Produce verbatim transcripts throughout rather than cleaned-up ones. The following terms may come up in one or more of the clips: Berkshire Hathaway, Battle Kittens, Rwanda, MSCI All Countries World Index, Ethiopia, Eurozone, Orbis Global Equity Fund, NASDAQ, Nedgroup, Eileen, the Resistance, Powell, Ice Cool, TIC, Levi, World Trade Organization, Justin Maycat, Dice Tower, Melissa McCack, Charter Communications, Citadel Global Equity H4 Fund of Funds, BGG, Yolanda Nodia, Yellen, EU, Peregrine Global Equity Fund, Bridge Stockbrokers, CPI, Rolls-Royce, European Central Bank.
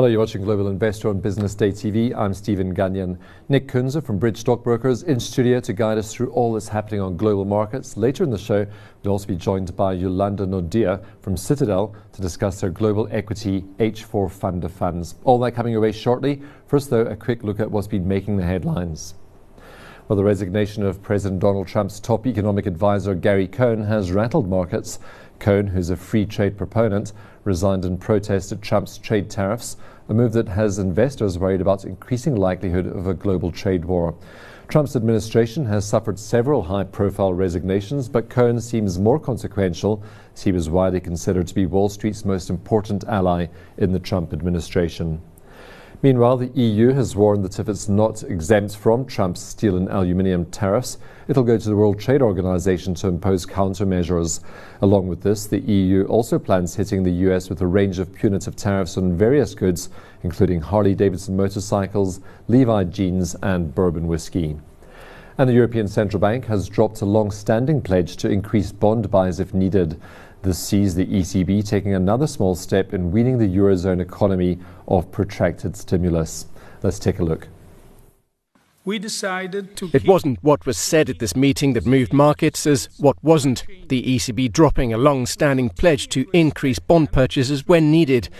Hello, you're watching Global Investor on Business Day T V. I'm Stephen Gunyan. Nick Kunzer from Bridge Stockbrokers in studio to guide us through all that's happening on global markets. Later in the show, we'll also be joined by Yolanda Nodia from Citadel to discuss their Global Equity H four Fund of Funds. All that coming your way shortly. First, though, a quick look at what's been making the headlines. Well, the resignation of President Donald Trump's top economic advisor, Gary Cohn, has rattled markets. Cohn, who's a free trade proponent, resigned in protest at Trump's trade tariffs, a move that has investors worried about increasing likelihood of a global trade war. Trump's administration has suffered several high-profile resignations, but Cohn seems more consequential as he was widely considered to be Wall Street's most important ally in the Trump administration. Meanwhile, the E U has warned that if it's not exempt from Trump's steel and aluminium tariffs, it'll go to the World Trade Organization to impose countermeasures. Along with this, the E U also plans hitting the U S with a range of punitive tariffs on various goods, including Harley-Davidson motorcycles, Levi jeans and bourbon whiskey. And the European Central Bank has dropped a long-standing pledge to increase bond buys if needed. This sees the E C B taking another small step in weaning the Eurozone economy of protracted stimulus. Let's take a look. We decided to it wasn't what was said at this meeting that moved markets as what wasn't, the E C B dropping a long-standing pledge to increase bond purchases when needed,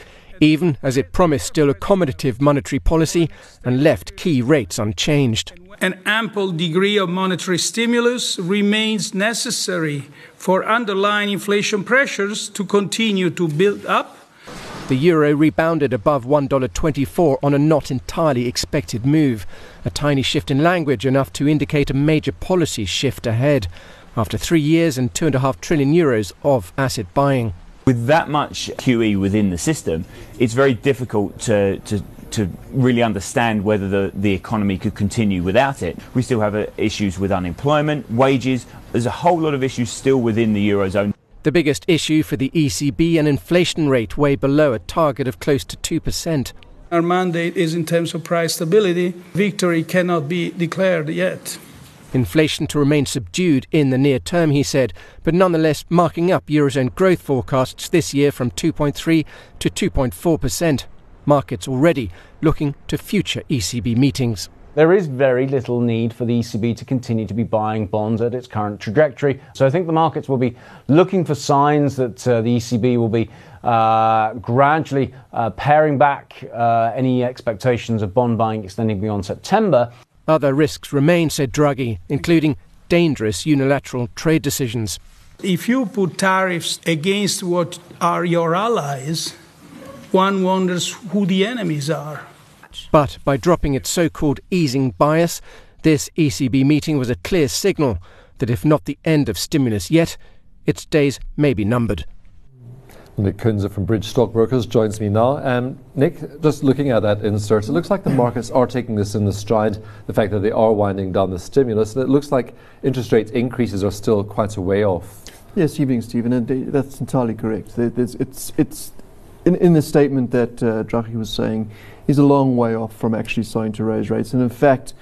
even as it promised still accommodative monetary policy and left key rates unchanged. An ample degree of monetary stimulus remains necessary for underlying inflation pressures to continue to build up. The euro rebounded above one dollar twenty-four on a not entirely expected move, a tiny shift in language enough to indicate a major policy shift ahead, after three years and two and a half trillion euros of asset buying. With that much Q E within the system, it's very difficult to, to, to really understand whether the, the economy could continue without it. We still have uh, issues with unemployment, wages. There's a whole lot of issues still within the Eurozone. The biggest issue for the E C B, an inflation rate way below a target of close to two percent. Our mandate is in terms of price stability. Victory cannot be declared yet. Inflation to remain subdued in the near term, he said, but nonetheless marking up Eurozone growth forecasts this year from two point three to two point four percent. Markets already looking to future E C B meetings. There is very little need for the E C B to continue to be buying bonds at its current trajectory. So I think the markets will be looking for signs that uh, the E C B will be uh, gradually uh, paring back uh, any expectations of bond buying extending beyond September. Other risks remain, said Draghi, including dangerous unilateral trade decisions. If you put tariffs against what are your allies, one wonders who the enemies are. But by dropping its so-called easing bias, this E C B meeting was a clear signal that if not the end of stimulus yet, its days may be numbered. Nick Kunzer from Bridge Stockbrokers joins me now. Um, Nick, just looking at that insert, it looks like the markets are taking this in the stride, the fact that they are winding down the stimulus, and it looks like interest rate increases are still quite a way off. Yes, evening, Stephen, and they, that's entirely correct. There's, it's it's in, in the statement that uh, Draghi was saying, he's a long way off from actually starting to raise rates, and in fact,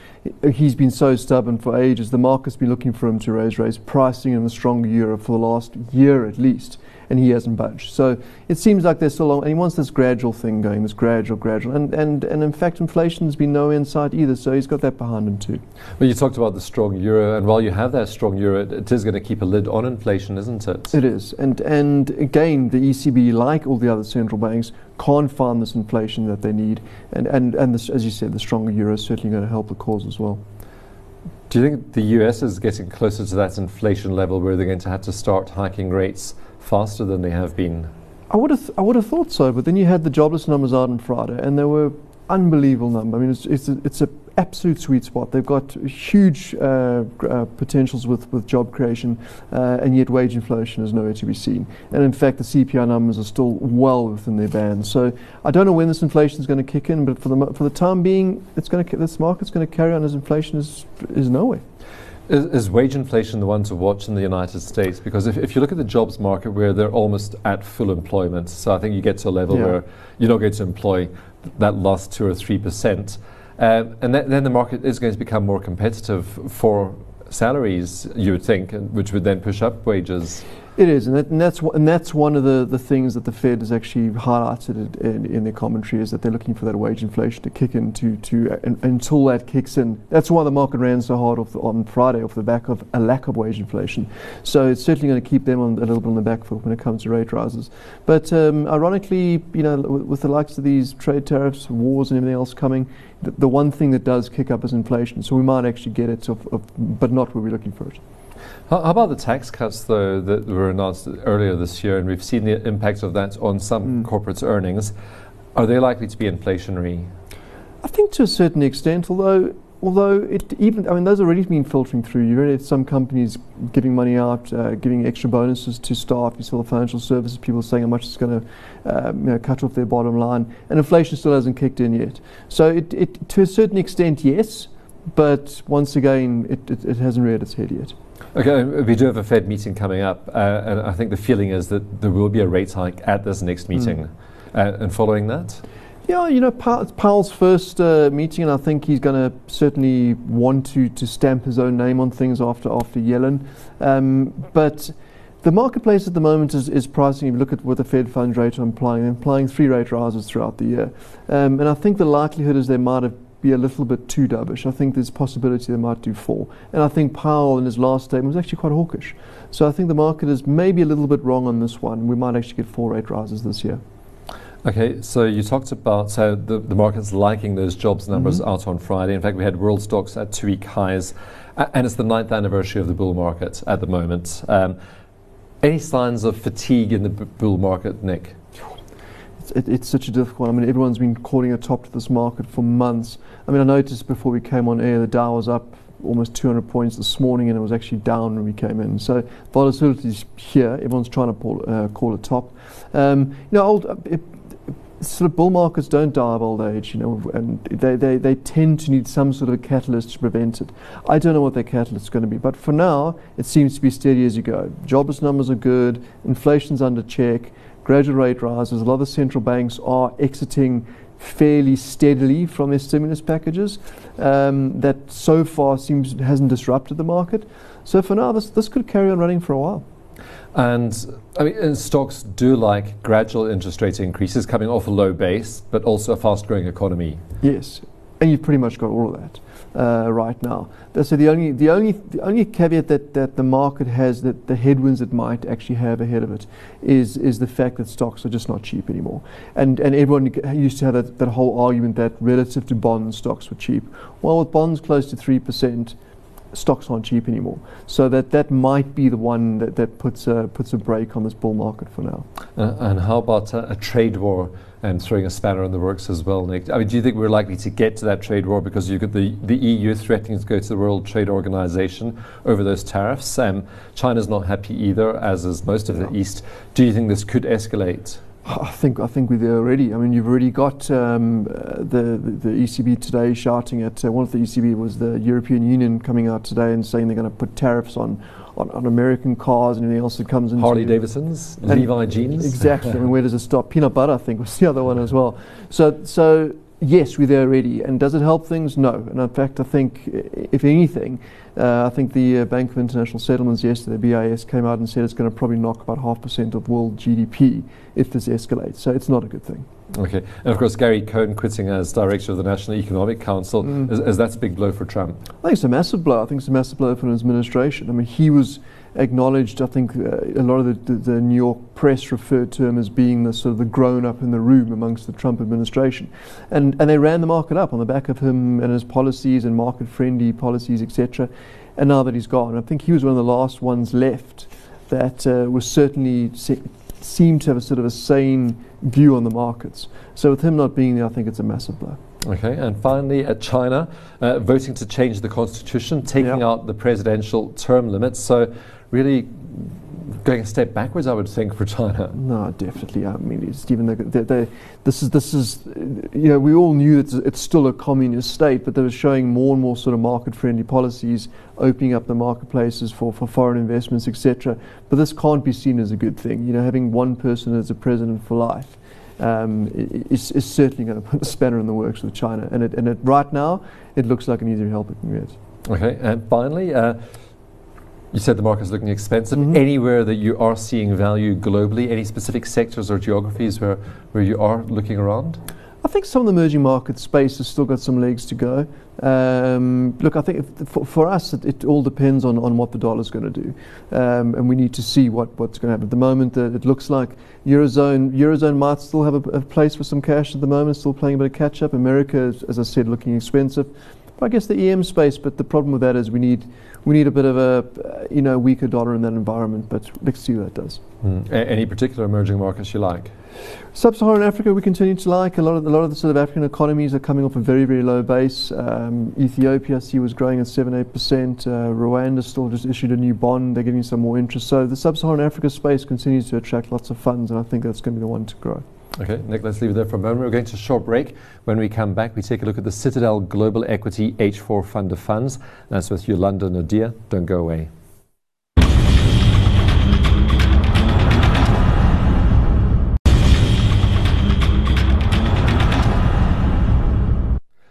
he's been so stubborn for ages. The market's been looking for him to raise rates, pricing in a stronger euro for the last year at least. And he hasn't budged. So it seems like there's still long, and he wants this gradual thing going, this gradual, gradual. And, and, and in fact, inflation's been no insight either, so he's got that behind him too. Well, you talked about the strong euro, and while you have that strong euro, it, it is going to keep a lid on inflation, isn't it? It is. And, and again, the E C B, like all the other central banks, can't find this inflation that they need. And, and, and this, as you said, the stronger euro is certainly going to help the cause as well. Do you think the U S is getting closer to that inflation level where they're going to have to start hiking rates faster than they have been? I would have, th I would have thought so, but then you had the jobless numbers out on Friday, and they were unbelievable number. I mean, it's it's a, it's a absolute sweet spot. They've got huge uh, uh, potentials with with job creation, uh, and yet wage inflation is nowhere to be seen. And in fact, the C P I numbers are still well within their band. So I don't know when this inflation is going to kick in, but for the for the time being, it's going to this market's going to carry on as inflation is is nowhere. Is, is wage inflation the one to watch in the United States? Because if, if you look at the jobs market where they're almost at full employment, so I think you get to a level yeah. where you're not going to employ th that last two or three percent. Um, and th then the market is going to become more competitive for salaries, you would think, and which would then push up wages. It is, and, that, and that's and that's one of the, the things that the Fed has actually highlighted in, in their commentary, is that they're looking for that wage inflation to kick in to to uh, and, until that kicks in. That's why the market ran so hard off the, on Friday off the back of a lack of wage inflation. So it's certainly going to keep them on a little bit on the back foot when it comes to rate rises. But um, ironically, you know, w with the likes of these trade tariffs, wars, and everything else coming, th the one thing that does kick up is inflation. So we might actually get it, of, of, but not where we're looking for it. How about the tax cuts, though, that were announced earlier this year, and we've seen the impact of that on some mm. corporates' earnings? Are they likely to be inflationary? I think to a certain extent, although although it even I mean those are already been filtering through. You already have some companies giving money out, uh, giving extra bonuses to staff. You saw the financial services people saying how much it's going to uh, you know, cut off their bottom line, and inflation still hasn't kicked in yet. So it, it to a certain extent, yes, but once again, it, it, it hasn't reared its head yet. Okay, we do have a Fed meeting coming up, uh, and I think the feeling is that there will be a rate hike at this next meeting. Mm. Uh, and following that? Yeah, you know, Powell, it's Powell's first uh, meeting, and I think he's going to certainly want to, to stamp his own name on things after after Yellen. Um, but the marketplace at the moment is, is pricing, if you look at what the Fed funds rate are implying, they're implying three rate rises throughout the year. Um, and I think the likelihood is they might have be a little bit too dovish. I think there's a possibility they might do four. And I think Powell in his last statement was actually quite hawkish. So I think the market is maybe a little bit wrong on this one. We might actually get four rate rises this year. Okay, so you talked about uh, the, the market's liking those jobs numbers mm-hmm. out on Friday. In fact, we had world stocks at two-week highs, a and it's the ninth anniversary of the bull market at the moment. Um, any signs of fatigue in the b bull market, Nick? It, it's such a difficult one. I mean, everyone's been calling a top to this market for months. I mean, I noticed before we came on air, the Dow was up almost two hundred points this morning, and it was actually down when we came in. So volatility is here. Everyone's trying to pull, uh, call a top. Um, you know, old, uh, it, sort of bull markets don't die of old age, you know, and they, they, they tend to need some sort of a catalyst to prevent it. I don't know what that catalyst is going to be, but for now, it seems to be steady as you go. Jobless numbers are good. Inflation's under check. Gradual rate rises. A lot of the central banks are exiting fairly steadily from their stimulus packages. Um, that so far seems hasn't disrupted the market. So for now, this this could carry on running for a while. And I mean, and stocks do like gradual interest rate increases coming off a low base, but also a fast-growing economy. Yes, and you've pretty much got all of that. Uh, right now, so the only the only the only caveat that, that the market has, that the headwinds it might actually have ahead of it, is is the fact that stocks are just not cheap anymore. And and everyone used to have that, that whole argument that relative to bonds, stocks were cheap. Well, with bonds close to three percent, stocks aren't cheap anymore. So that that might be the one that that puts a puts a brake on this bull market for now. Uh, and how about a, a trade war? And throwing a spanner in the works as well, Nick. I mean, do you think we're likely to get to that trade war because you've got the, the E U threatening to go to the World Trade Organization over those tariffs? Um, China's not happy either, as is most of yeah. the East. Do you think this could escalate? I think I think we're there already. I mean, you've already got um, uh, the, the the E C B today shouting at uh, one of the E C B was the European Union coming out today and saying they're going to put tariffs on, on on American cars and anything else that comes in. Harley-Davidsons, Levi jeans. Exactly. I mean, where does it stop? Peanut butter, I think, was the other one as well. So so. Yes, we're there already. And does it help things? No. And in fact, I think, if anything, uh, I think the uh, Bank of International Settlements yesterday, B I S, came out and said it's going to probably knock about half percent of world G D P if this escalates. So it's not a good thing. Okay. And of course, Gary Cohn quitting as director of the National Economic Council, mm. as, as that's a big blow for Trump. I think it's a massive blow. I think it's a massive blow for his administration. I mean, he was acknowledged, I think uh, a lot of the, the, the New York press referred to him as being the sort of the grown-up in the room amongst the Trump administration. And, and they ran the market up on the back of him and his policies and market-friendly policies, et cetera. And now that he's gone, I think he was one of the last ones left that uh, was certainly se seemed to have a sort of a sane view on the markets. So with him not being there, I think it's a massive blow. Okay, and finally, at China, uh, voting to change the constitution, taking yep. out the presidential term limits. So really going a step backwards, I would think, for China. No, definitely. I mean, Stephen, they, they, this is, this is, you know, we all knew it's, it's still a communist state, but they were showing more and more sort of market-friendly policies, opening up the marketplaces for, for foreign investments, et cetera. But this can't be seen as a good thing. You know, having one person as a president for life um, is, is certainly going to put a spanner in the works with China. And, it, and it, right now, it looks like an easier help it can get. Okay, and finally, uh, You said the market's looking expensive. Mm-hmm. Anywhere that you are seeing value globally, any specific sectors or geographies where, where you are looking around? I think some of the emerging market space has still got some legs to go. Um, look, I think if, for, for us, it, it all depends on, on what the dollar's going to do. Um, and we need to see what, what's going to happen. At the moment, uh, it looks like Eurozone Eurozone might still have a, a place for some cash at the moment, still playing a bit of catch-up. America, is, as I said, looking expensive. But I guess the E M space, but the problem with that is we need we need a bit of a uh, you know weaker dollar in that environment, but let's see what that does. Mm. A- any particular emerging markets you like? Sub-Saharan Africa we continue to like. A lot of the, a lot of the sort of African economies are coming off a very, very low base. Um, Ethiopia, I see, was growing at seven, eight percent. Uh, Rwanda still just issued a new bond. They're getting some more interest. So the Sub-Saharan Africa space continues to attract lots of funds, and I think that's going to be the one to grow. Okay, Nick, let's leave it there for a moment. We're going to a short break. When we come back, we take a look at the Citadel Global Equity H four Fund of Funds. That's with Yolanda Nodia. Don't go away.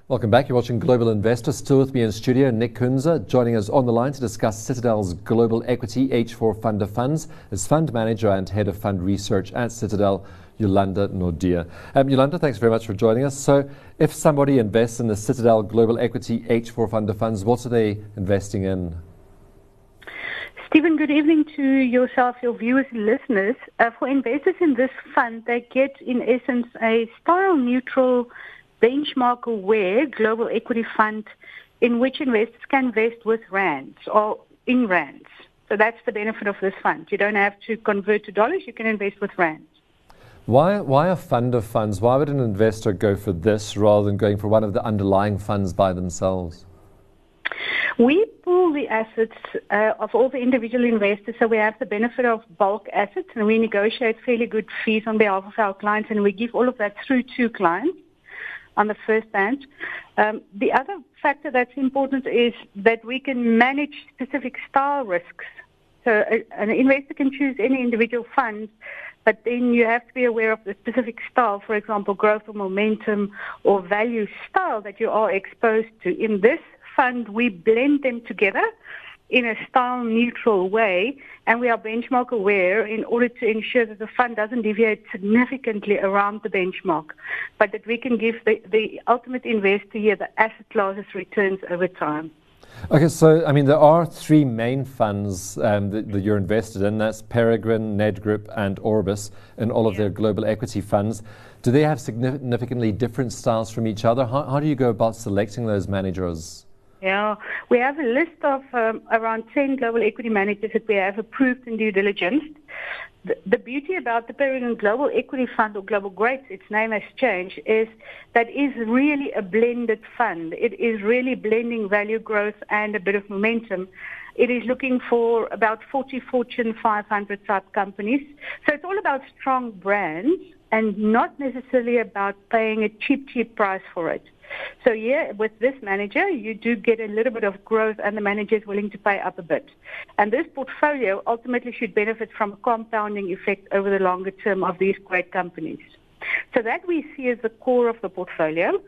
Welcome back. You're watching Global Investor. Still with me in studio, Nick Kunzer, joining us on the line to discuss Citadel's Global Equity H four Fund of Funds as Fund Manager and Head of Fund Research at Citadel, Yolanda Nodia. Um, Yolanda, thanks very much for joining us. So if somebody invests in the Citadel Global Equity H four Fund of Funds, what are they investing in? Stephen, good evening to yourself, your viewers and listeners. Uh, for investors in this fund, they get, in essence, a style-neutral benchmark aware global equity fund in which investors can invest with rands or in rands. So that's the benefit of this fund. You don't have to convert to dollars, you can invest with rands. Why, why a fund of funds? Why would an investor go for this rather than going for one of the underlying funds by themselves? We pool the assets uh, of all the individual investors, so we have the benefit of bulk assets, and we negotiate fairly good fees on behalf of our clients, and we give all of that through to clients on the first hand. Um, the other factor that's important is that we can manage specific style risks. So a, an investor can choose any individual fund, but then you have to be aware of the specific style, for example, growth or momentum or value style that you are exposed to. In this fund, we blend them together in a style-neutral way, and we are benchmark aware in order to ensure that the fund doesn't deviate significantly around the benchmark, but that we can give the, the ultimate investor here the asset class's returns over time. Okay, so, I mean, there are three main funds um, that, that you're invested in. That's Peregrine, Nedgroup, and Orbis, in all of yeah. their global equity funds. Do they have significantly different styles from each other? How, how do you go about selecting those managers? Yeah, we have a list of um, around ten global equity managers that we have approved in due diligence. The, the beauty about the Peregrine Global Equity Fund, or Global Greats, its name has changed, is that is really a blended fund. It is really blending value, growth, and a bit of momentum. It is looking for about forty Fortune five hundred type companies. So it's all about strong brands and not necessarily about paying a cheap, cheap price for it. So yeah, with this manager, you do get a little bit of growth, and the manager is willing to pay up a bit. And this portfolio ultimately should benefit from a compounding effect over the longer term of these great companies. So that we see as the core of the portfolio.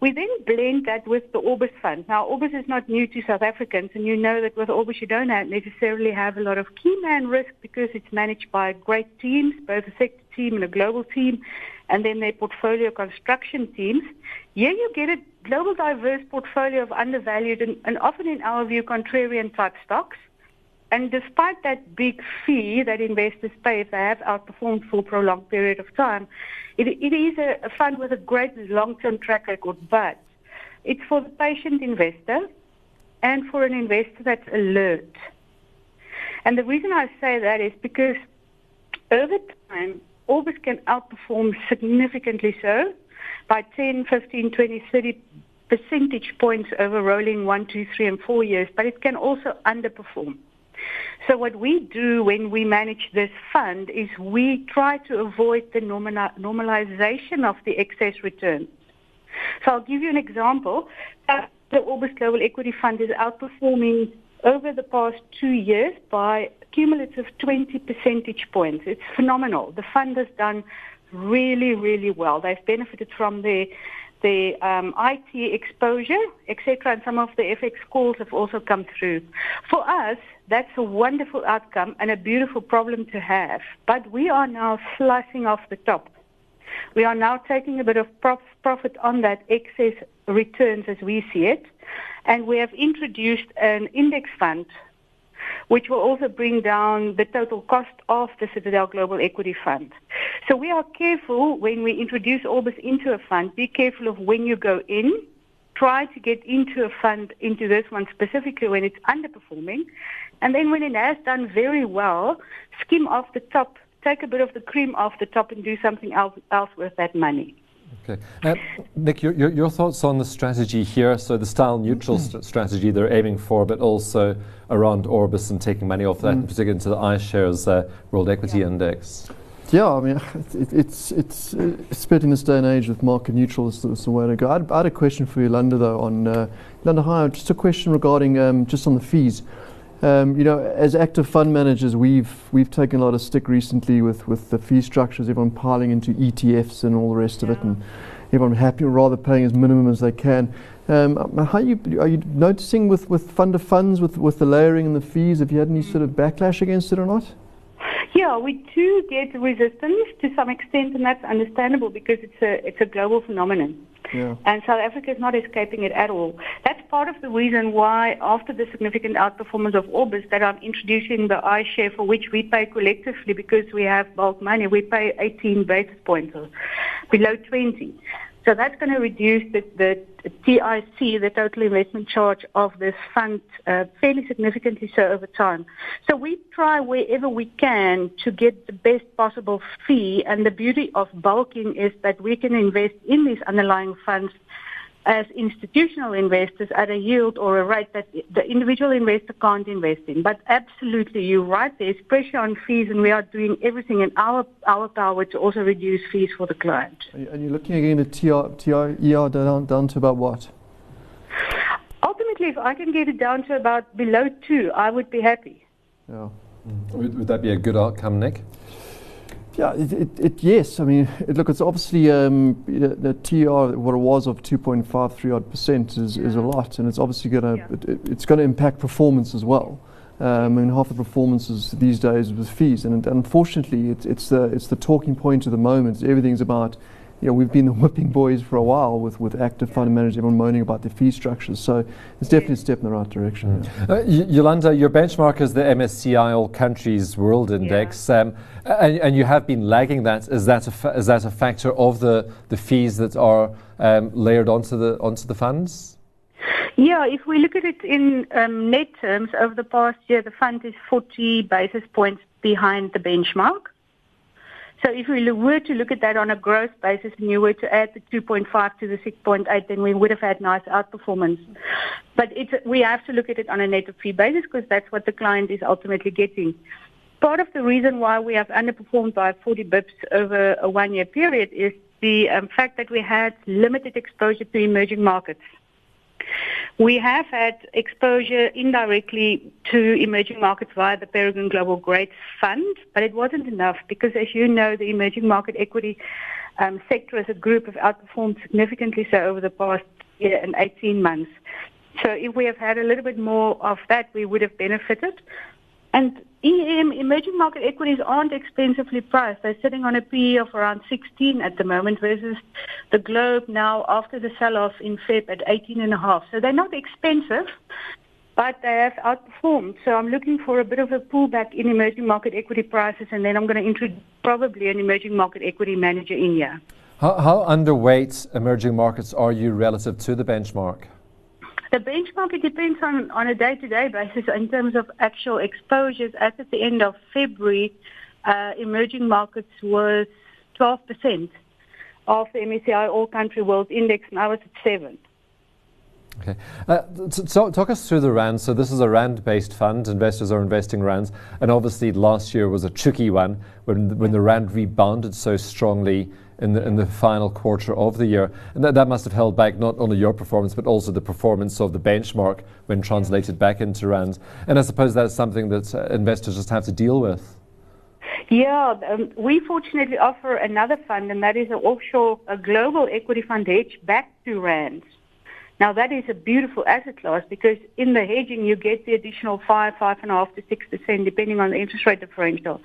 We then blend that with the Orbis Fund. Now, Orbis is not new to South Africans, and you know that with Orbis you don't have necessarily have a lot of key man risk because it's managed by great teams, both a sector team and a global team, and then their portfolio construction teams. Here you get a global diverse portfolio of undervalued and, and often, in our view, contrarian-type stocks. And despite that big fee that investors pay if they have outperformed for a prolonged period of time, it, it is a, a fund with a great long-term track record, but it's for the patient investor and for an investor that's alert. And the reason I say that is because over time, Orbis can outperform significantly so by ten, fifteen, twenty, thirty percentage points over rolling one, two, three, and four years, but it can also underperform. So what we do when we manage this fund is we try to avoid the normalization of the excess returns. So I'll give you an example. The Orbis Global Equity Fund is outperforming over the past two years by cumulative twenty percentage points. It's phenomenal. The fund has done really, really well. They've benefited from the the um, I T exposure, et cetera, and some of the F X calls have also come through. For us, that's a wonderful outcome and a beautiful problem to have. But we are now slicing off the top. We are now taking a bit of prof- profit on that excess returns as we see it, and we have introduced an index fund which will also bring down the total cost of the Citadel Global Equity Fund. So we are careful when we introduce Orbis into a fund. Be careful of when you go in. Try to get into a fund, into this one specifically when it's underperforming. And then when it has done very well, skim off the top, take a bit of the cream off the top and do something else, else with that money. Okay. Uh, Nick, your, your, your thoughts on the strategy here, so the style neutral st- strategy they're aiming for, but also around Orbis and taking money off that, mm. particularly into the iShares uh, World Equity yeah. Index. Yeah, I mean, it, it's it's especially in this day and age with market neutral is the, is the way to go. I'd, I had a question for Yolanda though on, uh, Yolanda, hi, just a question regarding um, just on the fees. Um, you know, as active fund managers, we've we've taken a lot of stick recently with, with the fee structures, everyone piling into E T Fs and all the rest yeah. of it, and everyone happy or rather paying as minimum as they can. Um, how are you, are you noticing with, with fund of funds, with, with the layering and the fees, have you had any sort of backlash against it or not? Yeah, we do get resistance to some extent, and that's understandable because it's a it's a global phenomenon. Yeah. And South Africa is not escaping it at all. That's part of the reason why, after the significant outperformance of Orbis, that I'm introducing the iShare, for which we pay collectively because we have bulk money. We pay eighteen basis points or below twenty. So that's going to reduce the, the T I C, the total investment charge of this fund, uh, fairly significantly so over time. So we try wherever we can to get the best possible fee, and the beauty of bulking is that we can invest in these underlying funds as institutional investors at a yield or a rate that the individual investor can't invest in. But absolutely, you're right, there's pressure on fees, and we are doing everything in our our power to also reduce fees for the client. And you're looking again at T R E R down, down to about what? Ultimately, if I can get it down to about below two, I would be happy. Yeah. Mm. Would, would that be a good outcome, Nick? Yeah, it, it, it, yes. I mean, it, look, it's obviously um, the, the T R, what it was of two point five three odd percent is, yeah. is a lot, and it's obviously going yeah. to it, it's going to impact performance as well. Um, and half the performances these days with fees, and it, unfortunately, it, it's the it's the talking point of the moment. Everything's about, you know, we've been the whipping boys for a while with, with active fund managers, everyone moaning about the fee structures. So it's definitely a step in the right direction. Mm. Yeah. Uh, y- Yolanda, your benchmark is the M S C I All Countries World Index, yeah. um, and, and you have been lagging that. Is that a fa- is that a factor of the, the fees that are um, layered onto the onto the funds? Yeah, if we look at it in um, net terms, over the past year, the fund is forty basis points behind the benchmark. So if we were to look at that on a gross basis and you were to add the two point five to the six point eight, then we would have had nice outperformance. But it's, we have to look at it on a net of fee basis because that's what the client is ultimately getting. Part of the reason why we have underperformed by forty bips over a one-year period is the um, fact that we had limited exposure to emerging markets. We have had exposure indirectly to emerging markets via the Peregrine Global Great Fund, but it wasn't enough because, as you know, the emerging market equity um, sector as a group have outperformed significantly so over the past year and eighteen months. So if we have had a little bit more of that, we would have benefited. And E M, emerging market equities aren't expensively priced. They're sitting on a P E of around sixteen at the moment versus the globe now after the sell-off in February at eighteen and a half. So they're not expensive, but they have outperformed. So I'm looking for a bit of a pullback in emerging market equity prices, and then I'm going to introduce probably an emerging market equity manager in here. How, how underweight emerging markets are you relative to the benchmark? The benchmark, it depends on, on a day-to-day basis in terms of actual exposures. As at the end of February, uh, emerging markets was twelve percent of the M S C I All Country World Index, and I was at seven. Okay. Uh, so talk us through the RAND. So this is a RAND-based fund. Investors are investing RANDs. And obviously last year was a tricky one when the, when the RAND rebounded so strongly in the, in the final quarter of the year. And that, that must have held back not only your performance, but also the performance of the benchmark when translated back into RAND. And I suppose that's something that uh, investors just have to deal with. Yeah, um, we fortunately offer another fund, and that is an offshore a global equity fund hedge back to RAND. Now, that is a beautiful asset class because in the hedging, you get the additional five, five and a half to six percent, depending on the interest rate differential.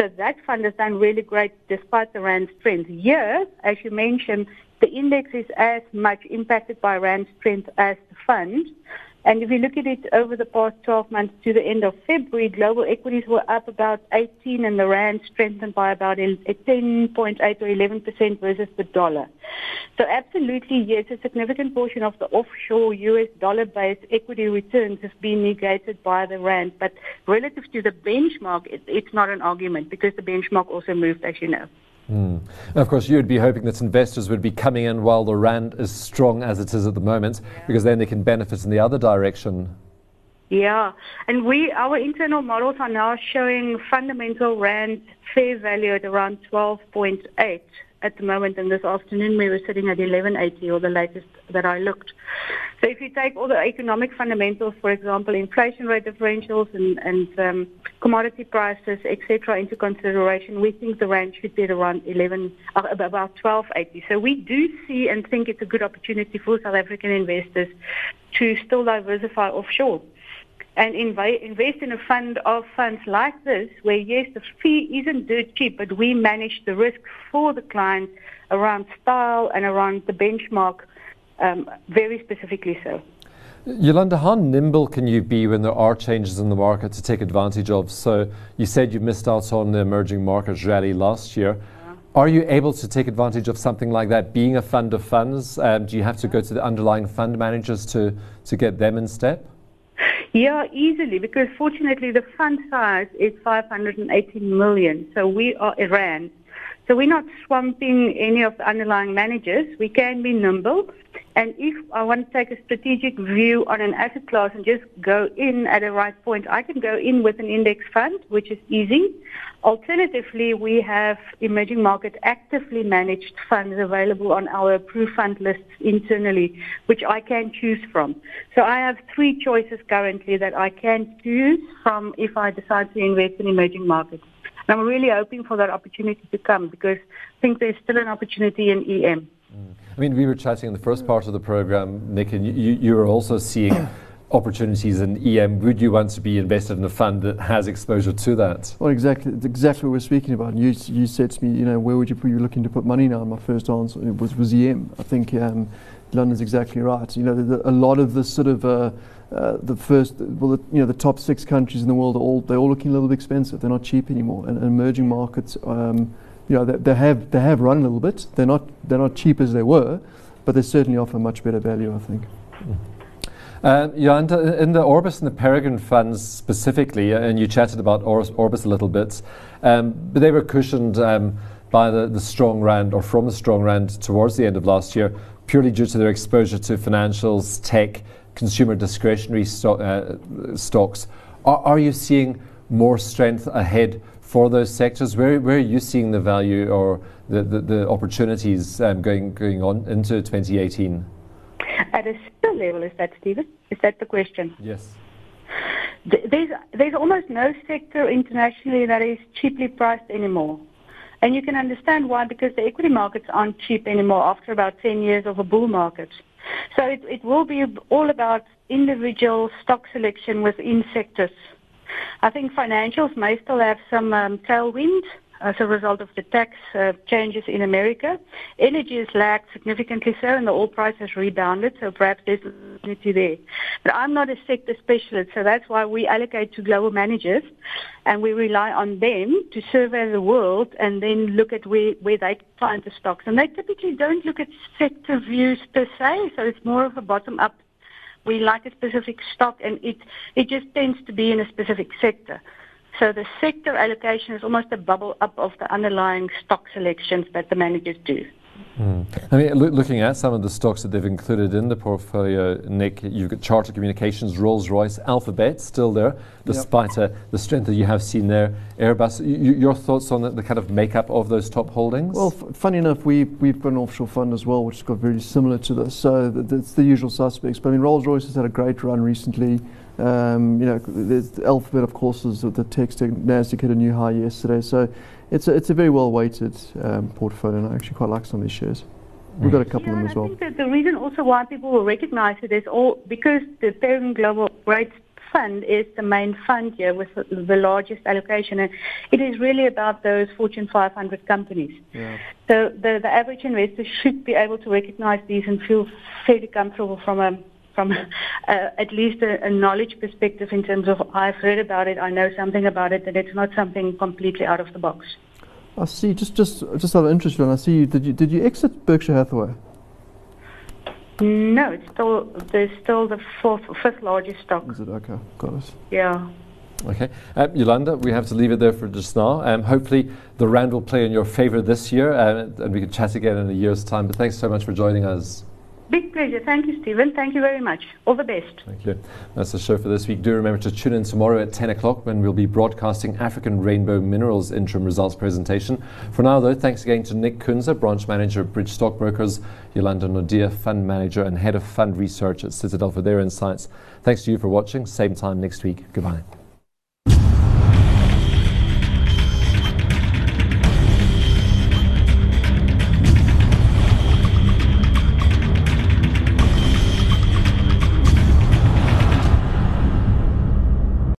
So that fund has done really great despite the RAND strength. Here, as you mentioned, the index is as much impacted by RAND strength as the fund. And if you look at it over the past twelve months to the end of February, global equities were up about eighteen and the RAND strengthened by about ten point eight or eleven percent versus the dollar. So absolutely, yes, a significant portion of the offshore U S dollar-based equity returns has been negated by the RAND. But relative to the benchmark, it, it's not an argument because the benchmark also moved, as you know. Mm. And of course, you'd be hoping that investors would be coming in while the RAND is strong as it is at the moment, yeah, because then they can benefit in the other direction. Yeah, and we our internal models are now showing fundamental RAND fair value at around twelve point eight at the moment, and this afternoon we were sitting at eleven eighty, or the latest that I looked. So if you take all the economic fundamentals, for example, inflation rate differentials and, and um, commodity prices, et cetera, into consideration, we think the range should be at around eleven, uh, about twelve eighty. So we do see and think it's a good opportunity for South African investors to still diversify offshore and inv- invest in a fund of funds like this, where, yes, the fee isn't dirt cheap, but we manage the risk for the client around style and around the benchmark, um, very specifically so. Yolanda, how nimble can you be when there are changes in the market to take advantage of? So you said you missed out on the emerging markets rally last year. Yeah. Are you able to take advantage of something like that, being a fund of funds? Um, do you have to go to the underlying fund managers to, to get them in step? Yeah, easily, because fortunately the fund size is five hundred eighty million, so we are Iran. So we're not swamping any of the underlying managers. We can be nimble. And if I want to take a strategic view on an asset class and just go in at a right point, I can go in with an index fund, which is easy. Alternatively, we have emerging market actively managed funds available on our approved fund lists internally, which I can choose from. So I have three choices currently that I can choose from if I decide to invest in emerging markets. And I'm really hoping for that opportunity to come because I think there's still an opportunity in E M. Mm. I mean, we were chatting in the first part of the program, Nick, and you, you were also seeing opportunities in E M. Would you want to be invested in a fund that has exposure to that? Well, exactly, exactly what we're speaking about. And you, you said to me, you know, where would you put, you're looking to put money now? And my first answer was, was E M. I think um, London's exactly right. You know, the, the, a lot of the sort of uh, uh, the first, well, the, you know, the top six countries in the world are all they're all looking a little bit expensive. They're not cheap anymore, and, and emerging markets. Um, You know, they, they have they have run a little bit. They're not they're not cheap as they were, but they certainly offer much better value, I think. Mm. Uh, Yolanda, in the Orbis and the Peregrine funds specifically, and you chatted about Orbis, Orbis a little bit, um, but they were cushioned um, by the, the strong rand, or from the strong rand towards the end of last year, purely due to their exposure to financials, tech, consumer discretionary sto- uh, stocks. Are, are you seeing more strength ahead for those sectors? Where, where are you seeing the value or the, the, the opportunities um, going going on into twenty eighteen? At a spill level, is that, Stephen? Is that the question? Yes. Th- there's, there's almost no sector internationally that is cheaply priced anymore. And you can understand why, because the equity markets aren't cheap anymore after about ten years of a bull market. So it, it will be all about individual stock selection within sectors. I think financials may still have some um, tailwind as a result of the tax uh, changes in America. Energy has lagged significantly so, and the oil price has rebounded, so perhaps there's an opportunity there. But I'm not a sector specialist, so that's why we allocate to global managers, and we rely on them to survey the world and then look at where, where they find the stocks. And they typically don't look at sector views per se, so it's more of a bottom-up. We like a specific stock, and it, it just tends to be in a specific sector. So the sector allocation is almost a bubble up of the underlying stock selections that the managers do. Mm. I mean, lo looking at some of the stocks that they've included in the portfolio, Nick, you've got Charter Communications, Rolls-Royce, Alphabet still there, despite yep. uh, the strength that you have seen there. Airbus, y your thoughts on the, the kind of makeup of those top holdings? Well, f funny enough, we, we've got an offshore fund as well, which has got very similar to this. So th it's the usual suspects. But I mean, Rolls-Royce has had a great run recently. Um, you know, there's the Alphabet, of course, is the tech stack. NASDAQ hit a new high yesterday. So it's a, it's a very well-weighted um, portfolio, and I actually quite like some of these shares. We've got a couple yeah, of them as well. I think that the reason also why people will recognize it is all because the Peregrine Global Great Fund is the main fund here with the, the largest allocation, and it is really about those Fortune five hundred companies. Yeah. So the, the average investor should be able to recognize these and feel fairly comfortable from a from uh, at least a, a knowledge perspective in terms of I've heard about it, I know something about it, and it's not something completely out of the box. I see. Just, just, just out of interest, John, I see you. Did you, did you exit Berkshire Hathaway? No, it's still there's still the fourth, fifth largest stock. Is it okay? Got it. Yeah. Okay, uh, Yolanda, we have to leave it there for just now. Um, hopefully, the RAND will play in your favour this year, uh, and we can chat again in a year's time. But thanks so much for joining us. Big pleasure. Thank you, Stephen. Thank you very much. All the best. Thank you. That's the show for this week. Do remember to tune in tomorrow at ten o'clock when we'll be broadcasting African Rainbow Minerals interim results presentation. For now, though, thanks again to Nick Kunzer, branch manager at Bridge Stockbrokers, Yolanda Nodia, fund manager and head of fund research at Citadel for their insights. Thanks to you for watching. Same time next week. Goodbye.